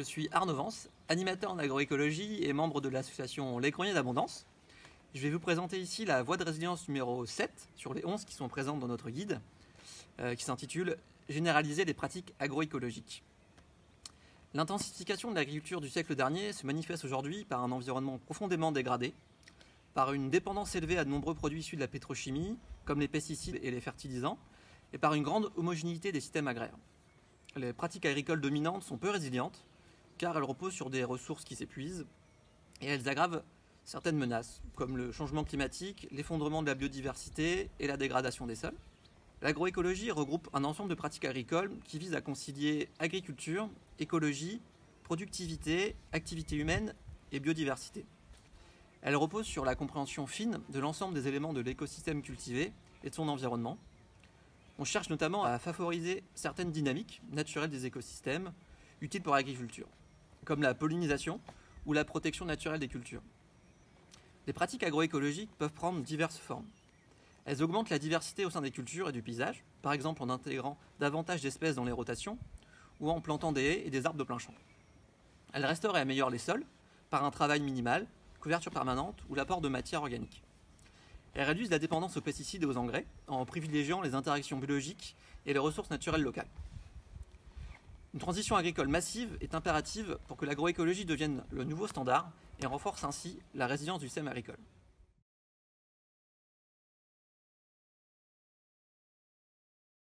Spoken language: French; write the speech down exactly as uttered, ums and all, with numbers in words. Je suis Arnaud Vance, animateur en agroécologie et membre de l'association Les Greniers d'Abondance. Je vais vous présenter ici la voie de résilience numéro sept sur les onze qui sont présentes dans notre guide, euh, qui s'intitule « Généraliser les pratiques agroécologiques ». L'intensification de l'agriculture du siècle dernier se manifeste aujourd'hui par un environnement profondément dégradé, par une dépendance élevée à de nombreux produits issus de la pétrochimie, comme les pesticides et les fertilisants, et par une grande homogénéité des systèmes agraires. Les pratiques agricoles dominantes sont peu résilientes, car elles reposent sur des ressources qui s'épuisent, et elles aggravent certaines menaces, comme le changement climatique, l'effondrement de la biodiversité et la dégradation des sols. L'agroécologie regroupe un ensemble de pratiques agricoles qui visent à concilier agriculture, écologie, productivité, activité humaine et biodiversité. Elle repose sur la compréhension fine de l'ensemble des éléments de l'écosystème cultivé et de son environnement. On cherche notamment à favoriser certaines dynamiques naturelles des écosystèmes utiles pour l'agriculture, comme la pollinisation ou la protection naturelle des cultures. Les pratiques agroécologiques peuvent prendre diverses formes. Elles augmentent la diversité au sein des cultures et du paysage, par exemple en intégrant davantage d'espèces dans les rotations ou en plantant des haies et des arbres de plein champ. Elles restaurent et améliorent les sols par un travail minimal, couverture permanente ou l'apport de matières organiques. Elles réduisent la dépendance aux pesticides et aux engrais en privilégiant les interactions biologiques et les ressources naturelles locales. Une transition agricole massive est impérative pour que l'agroécologie devienne le nouveau standard et renforce ainsi la résilience du système agricole.